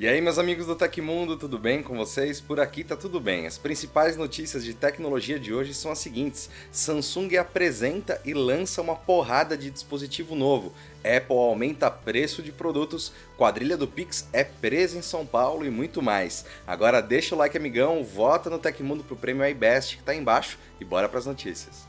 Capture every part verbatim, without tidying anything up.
E aí, meus amigos do Tecmundo, tudo bem com vocês? Por aqui tá tudo bem. As principais notícias de tecnologia de hoje são as seguintes: Samsung apresenta e lança uma porrada de dispositivo novo, Apple aumenta preço de produtos, quadrilha do Pix é presa em São Paulo e muito mais. Agora deixa o like, amigão, vota no Tecmundo pro prêmio iBest que tá aí embaixo e bora pras notícias.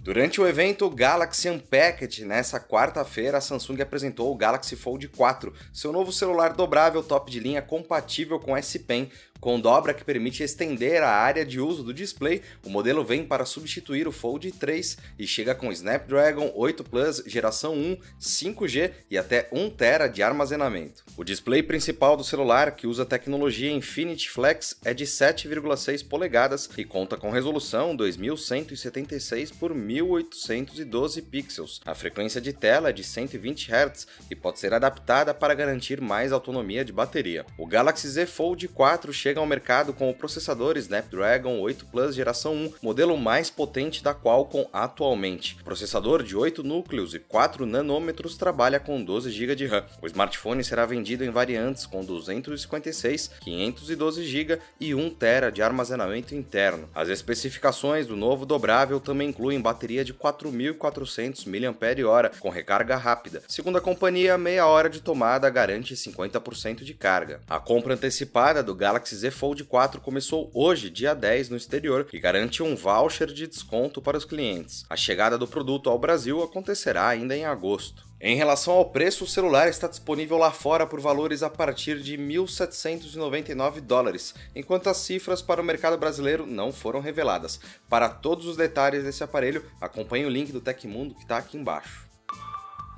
Durante o evento Galaxy Unpacked, nessa quarta-feira, a Samsung apresentou o Galaxy Fold quatro, seu novo celular dobrável top de linha compatível com S Pen. Com dobra que permite estender a área de uso do display, o modelo vem para substituir o Fold três e chega com Snapdragon oito Plus geração um, cinco G e até um terabyte de armazenamento. O display principal do celular, que usa a tecnologia Infinity Flex, é de sete vírgula seis polegadas e conta com resolução dois mil cento e setenta e seis por mil oitocentos e doze pixels. A frequência de tela é de cento e vinte hertz e pode ser adaptada para garantir mais autonomia de bateria. O Galaxy Z Fold quatro chega Chega ao mercado com o processador Snapdragon oito Plus geração um, modelo mais potente da Qualcomm atualmente. O processador de oito núcleos e quatro nanômetros trabalha com doze gigabytes de RAM. O smartphone será vendido em variantes com duzentos e cinquenta e seis, quinhentos e doze gigabytes e um terabyte de armazenamento interno. As especificações do novo dobrável também incluem bateria de quatro mil e quatrocentos miliampères-hora com recarga rápida. Segundo a companhia, meia hora de tomada garante cinquenta por cento de carga. A compra antecipada do Galaxy Z Fold quatro começou hoje, dia dez, no exterior e garante um voucher de desconto para os clientes. A chegada do produto ao Brasil acontecerá ainda em agosto. Em relação ao preço, o celular está disponível lá fora por valores a partir de mil setecentos e noventa e nove dólares, enquanto as cifras para o mercado brasileiro não foram reveladas. Para todos os detalhes desse aparelho, acompanhe o link do Tecmundo que está aqui embaixo.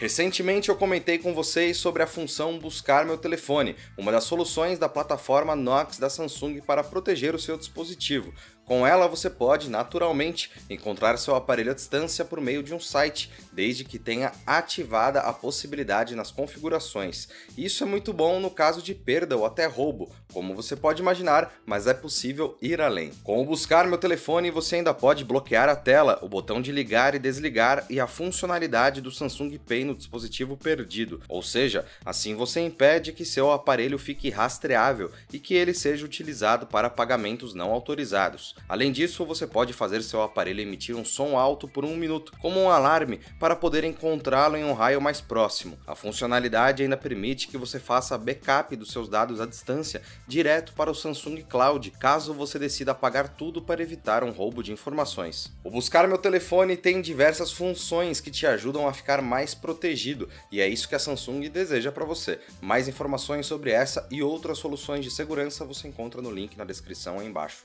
Recentemente eu comentei com vocês sobre a função Buscar Meu Telefone, uma das soluções da plataforma Knox da Samsung para proteger o seu dispositivo. Com ela você pode, naturalmente, encontrar seu aparelho à distância por meio de um site, desde que tenha ativada a possibilidade nas configurações. Isso é muito bom no caso de perda ou até roubo, como você pode imaginar, mas é possível ir além. Com o Buscar Meu Telefone você ainda pode bloquear a tela, o botão de ligar e desligar e a funcionalidade do Samsung Pay no dispositivo perdido, ou seja, assim você impede que seu aparelho fique rastreável e que ele seja utilizado para pagamentos não autorizados. Além disso, você pode fazer seu aparelho emitir um som alto por um minuto, como um alarme, para poder encontrá-lo em um raio mais próximo. A funcionalidade ainda permite que você faça backup dos seus dados à distância, direto para o Samsung Cloud, caso você decida apagar tudo para evitar um roubo de informações. O Buscar Meu Telefone tem diversas funções que te ajudam a ficar mais protegido, e é isso que a Samsung deseja para você. Mais informações sobre essa e outras soluções de segurança você encontra no link na descrição aí embaixo.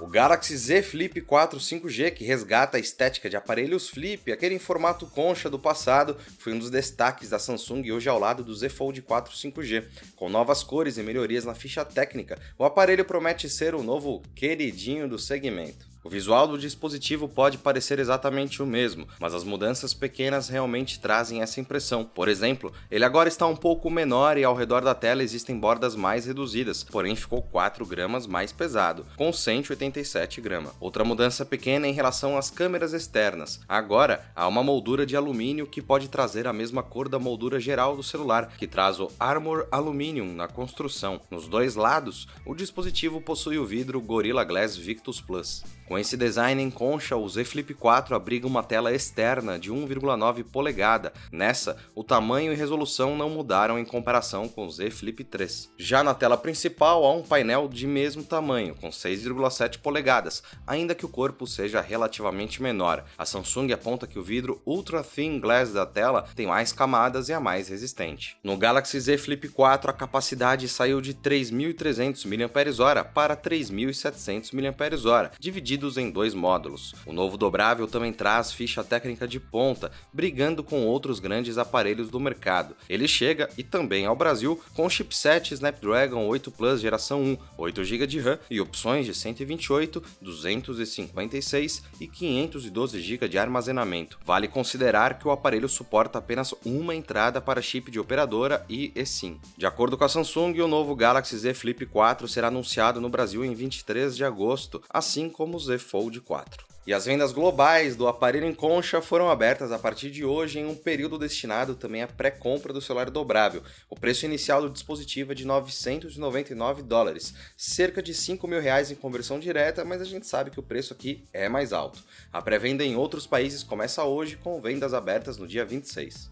O Galaxy Z Flip quatro cinco G, que resgata a estética de aparelhos Flip, aquele em formato concha do passado, foi um dos destaques da Samsung hoje ao lado do Z Fold quatro cinco G. Com novas cores e melhorias na ficha técnica, o aparelho promete ser o novo queridinho do segmento. O visual do dispositivo pode parecer exatamente o mesmo, mas as mudanças pequenas realmente trazem essa impressão. Por exemplo, ele agora está um pouco menor e ao redor da tela existem bordas mais reduzidas, porém ficou quatro gramas mais pesado, com cento e oitenta e sete gramas. Outra mudança pequena é em relação às câmeras externas. Agora, há uma moldura de alumínio que pode trazer a mesma cor da moldura geral do celular, que traz o Armor Aluminium na construção. Nos dois lados, o dispositivo possui o vidro Gorilla Glass Victus Plus. Com esse design em concha, o Z Flip quatro abriga uma tela externa de um vírgula nove polegada. Nessa, o tamanho e resolução não mudaram em comparação com o Z Flip três. Já na tela principal, há um painel de mesmo tamanho, com seis vírgula sete polegadas, ainda que o corpo seja relativamente menor. A Samsung aponta que o vidro Ultra Thin Glass da tela tem mais camadas e é mais resistente. No Galaxy Z Flip quatro, a capacidade saiu de três mil e trezentos miliampères-hora para três mil e setecentos miliampères-hora, dividido em dois módulos. O novo dobrável também traz ficha técnica de ponta, brigando com outros grandes aparelhos do mercado. Ele chega, e também ao Brasil, com o chipset Snapdragon oito Plus geração um, oito gigabytes de RAM e opções de cento e vinte e oito, duzentos e cinquenta e seis e quinhentos e doze gigabytes de armazenamento. Vale considerar que o aparelho suporta apenas uma entrada para chip de operadora e eSIM. De acordo com a Samsung, o novo Galaxy Z Flip quatro será anunciado no Brasil em vinte e três de agosto, assim como o Z Fold quatro. E as vendas globais do aparelho em concha foram abertas a partir de hoje em um período destinado também à pré-compra do celular dobrável. O preço inicial do dispositivo é de novecentos e noventa e nove dólares, cerca de cinco mil reais em conversão direta, mas a gente sabe que o preço aqui é mais alto. A pré-venda em outros países começa hoje com vendas abertas no dia vinte e seis.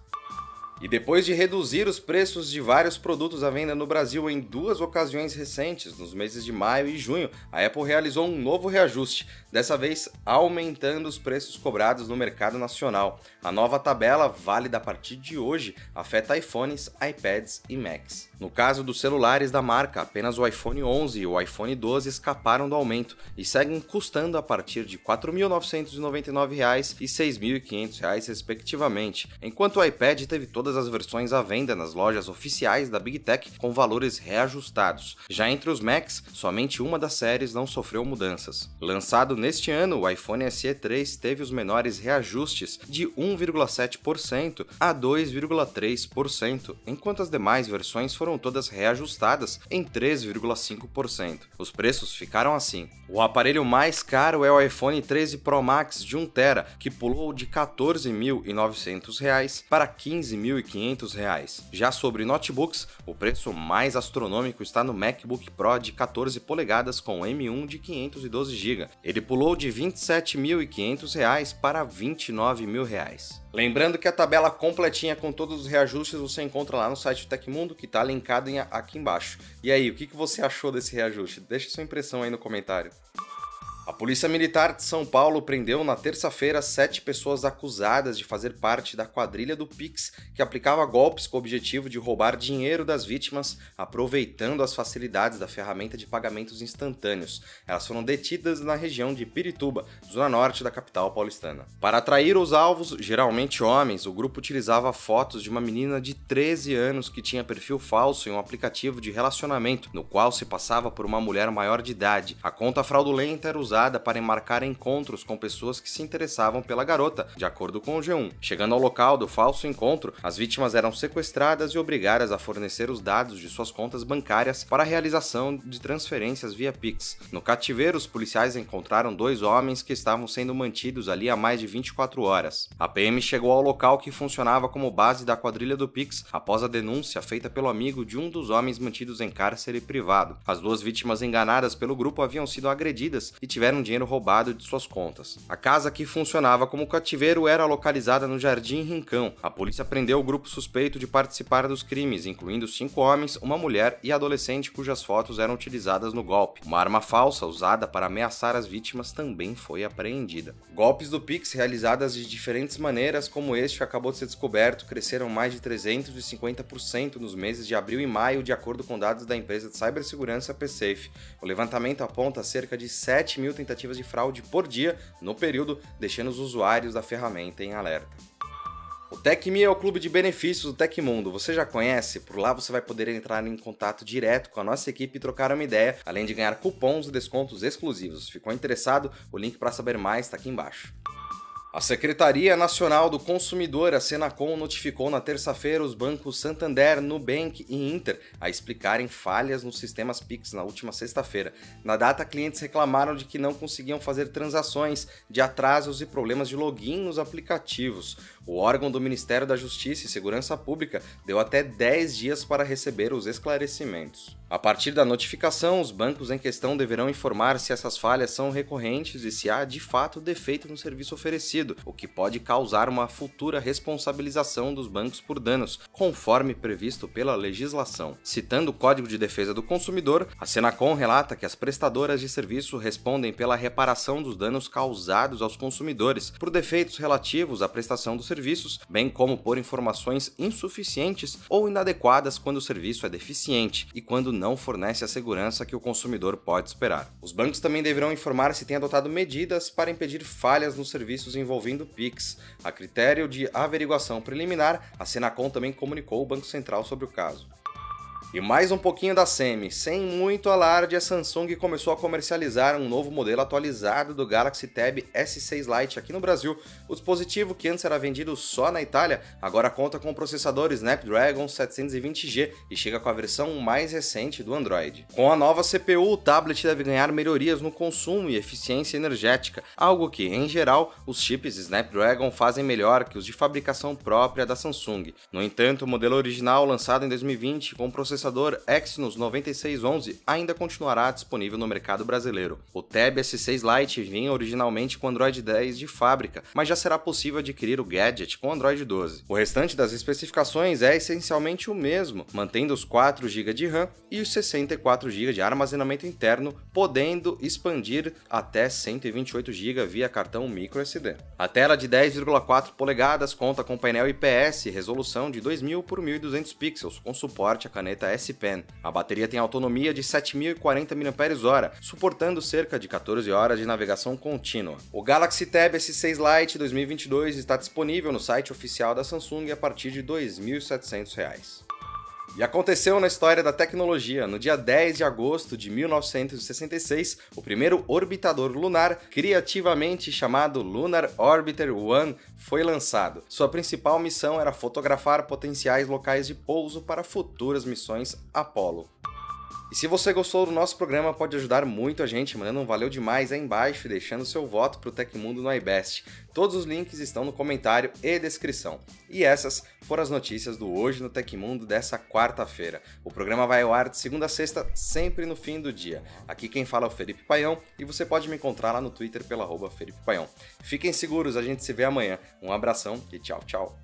E depois de reduzir os preços de vários produtos à venda no Brasil em duas ocasiões recentes, nos meses de maio e junho, a Apple realizou um novo reajuste, dessa vez aumentando os preços cobrados no mercado nacional. A nova tabela, válida a partir de hoje, afeta iPhones, iPads e Macs. No caso dos celulares da marca, apenas o iPhone onze e o iPhone doze escaparam do aumento e seguem custando a partir de quatro mil novecentos e noventa e nove reais e seis mil e quinhentos reais respectivamente, enquanto o iPad teve toda todas as versões à venda nas lojas oficiais da Big Tech com valores reajustados. Já entre os Macs, somente uma das séries não sofreu mudanças. Lançado neste ano, o iPhone S E três teve os menores reajustes, de um vírgula sete por cento a dois vírgula três por cento, enquanto as demais versões foram todas reajustadas em três vírgula cinco por cento. Os preços ficaram assim. O aparelho mais caro é o iPhone treze Pro Max de um terabyte, que pulou de quatorze mil e novecentos reais para quinze mil e quinhentos reais. Já sobre notebooks, o preço mais astronômico está no MacBook Pro de catorze polegadas com M um de quinhentos e doze gigabytes. Ele pulou de vinte e sete mil e quinhentos reais para vinte e nove mil reais. Lembrando que a tabela completinha com todos os reajustes você encontra lá no site do Tecmundo, que está linkado aqui embaixo. E aí, o que você achou desse reajuste? Deixa sua impressão aí no comentário. A Polícia Militar de São Paulo prendeu na terça-feira sete pessoas acusadas de fazer parte da quadrilha do Pix, que aplicava golpes com o objetivo de roubar dinheiro das vítimas, aproveitando as facilidades da ferramenta de pagamentos instantâneos. Elas foram detidas na região de Pirituba, zona norte da capital paulistana. Para atrair os alvos, geralmente homens, o grupo utilizava fotos de uma menina de treze anos que tinha perfil falso em um aplicativo de relacionamento, no qual se passava por uma mulher maior de idade. A conta fraudulenta era usada para enmarcar encontros com pessoas que se interessavam pela garota, de acordo com o G um. Chegando ao local do falso encontro, as vítimas eram sequestradas e obrigadas a fornecer os dados de suas contas bancárias para a realização de transferências via Pix. No cativeiro, os policiais encontraram dois homens que estavam sendo mantidos ali há mais de vinte e quatro horas. A P M chegou ao local que funcionava como base da quadrilha do Pix após a denúncia feita pelo amigo de um dos homens mantidos em cárcere privado. As duas vítimas enganadas pelo grupo haviam sido agredidas e tiveram um dinheiro roubado de suas contas. A casa que funcionava como cativeiro era localizada no Jardim Rincão. A polícia prendeu o grupo suspeito de participar dos crimes, incluindo cinco homens, uma mulher e adolescente cujas fotos eram utilizadas no golpe. Uma arma falsa usada para ameaçar as vítimas também foi apreendida. Golpes do Pix realizadas de diferentes maneiras, como este que acabou de ser descoberto, cresceram mais de trezentos e cinquenta por cento nos meses de abril e maio, de acordo com dados da empresa de cibersegurança Psafe. O levantamento aponta cerca de sete mil tentativas de fraude por dia no período, deixando os usuários da ferramenta em alerta. O TechMe é o clube de benefícios do Tecmundo, você já conhece? Por lá você vai poder entrar em contato direto com a nossa equipe e trocar uma ideia, além de ganhar cupons e descontos exclusivos. Ficou interessado? O link para saber mais está aqui embaixo. A Secretaria Nacional do Consumidor, a Senacon, notificou na terça-feira os bancos Santander, Nubank e Inter a explicarem falhas nos sistemas Pix na última sexta-feira. Na data, clientes reclamaram de que não conseguiam fazer transações, de atrasos e problemas de login nos aplicativos. O órgão do Ministério da Justiça e Segurança Pública deu até dez dias para receber os esclarecimentos. A partir da notificação, os bancos em questão deverão informar se essas falhas são recorrentes e se há, de fato, defeito no serviço oferecido, o que pode causar uma futura responsabilização dos bancos por danos, conforme previsto pela legislação. Citando o Código de Defesa do Consumidor, a Senacon relata que as prestadoras de serviço respondem pela reparação dos danos causados aos consumidores por defeitos relativos à prestação dos serviços, bem como por informações insuficientes ou inadequadas quando o serviço é deficiente e quando não fornece a segurança que o consumidor pode esperar. Os bancos também deverão informar se têm adotado medidas para impedir falhas nos serviços envolvendo Pix. A critério de averiguação preliminar, a Senacon também comunicou ao Banco Central sobre o caso. E mais um pouquinho da Semi, sem muito alarde, a Samsung começou a comercializar um novo modelo atualizado do Galaxy Tab S seis Lite aqui no Brasil. O dispositivo, que antes era vendido só na Itália, agora conta com o processador Snapdragon setecentos e vinte G e chega com a versão mais recente do Android. Com a nova C P U, o tablet deve ganhar melhorias no consumo e eficiência energética, algo que, em geral, os chips Snapdragon fazem melhor que os de fabricação própria da Samsung. No entanto, o modelo original, lançado em dois mil e vinte com processador O processador Exynos nove seis um um ainda continuará disponível no mercado brasileiro. O Tab S seis Lite vinha originalmente com Android dez de fábrica, mas já será possível adquirir o gadget com Android doze. O restante das especificações é essencialmente o mesmo, mantendo os quatro gigas de RAM e os sessenta e quatro gigas de armazenamento interno, podendo expandir até cento e vinte e oito gigas via cartão microSD. A tela de dez vírgula quatro polegadas conta com painel I P S e resolução de dois mil por mil e duzentos pixels, com suporte à caneta S Pen. A bateria tem autonomia de sete mil e quarenta miliampères-hora, suportando cerca de quatorze horas de navegação contínua. O Galaxy Tab S seis Lite dois mil e vinte e dois está disponível no site oficial da Samsung a partir de dois mil e setecentos reais. E aconteceu na história da tecnologia. No dia dez de agosto de mil novecentos e sessenta e seis, o primeiro orbitador lunar, criativamente chamado Lunar Orbiter um, foi lançado. Sua principal missão era fotografar potenciais locais de pouso para futuras missões Apollo. E se você gostou do nosso programa, pode ajudar muito a gente mandando um valeu demais aí embaixo e deixando seu voto para o Tecmundo no iBest. Todos os links estão no comentário e descrição. E essas foram as notícias do Hoje no Tecmundo dessa quarta-feira. O programa vai ao ar de segunda a sexta, sempre no fim do dia. Aqui quem fala é o Felipe Paião e você pode me encontrar lá no Twitter pela arroba Felipe Paião. Fiquem seguros, a gente se vê amanhã. Um abração e tchau, tchau.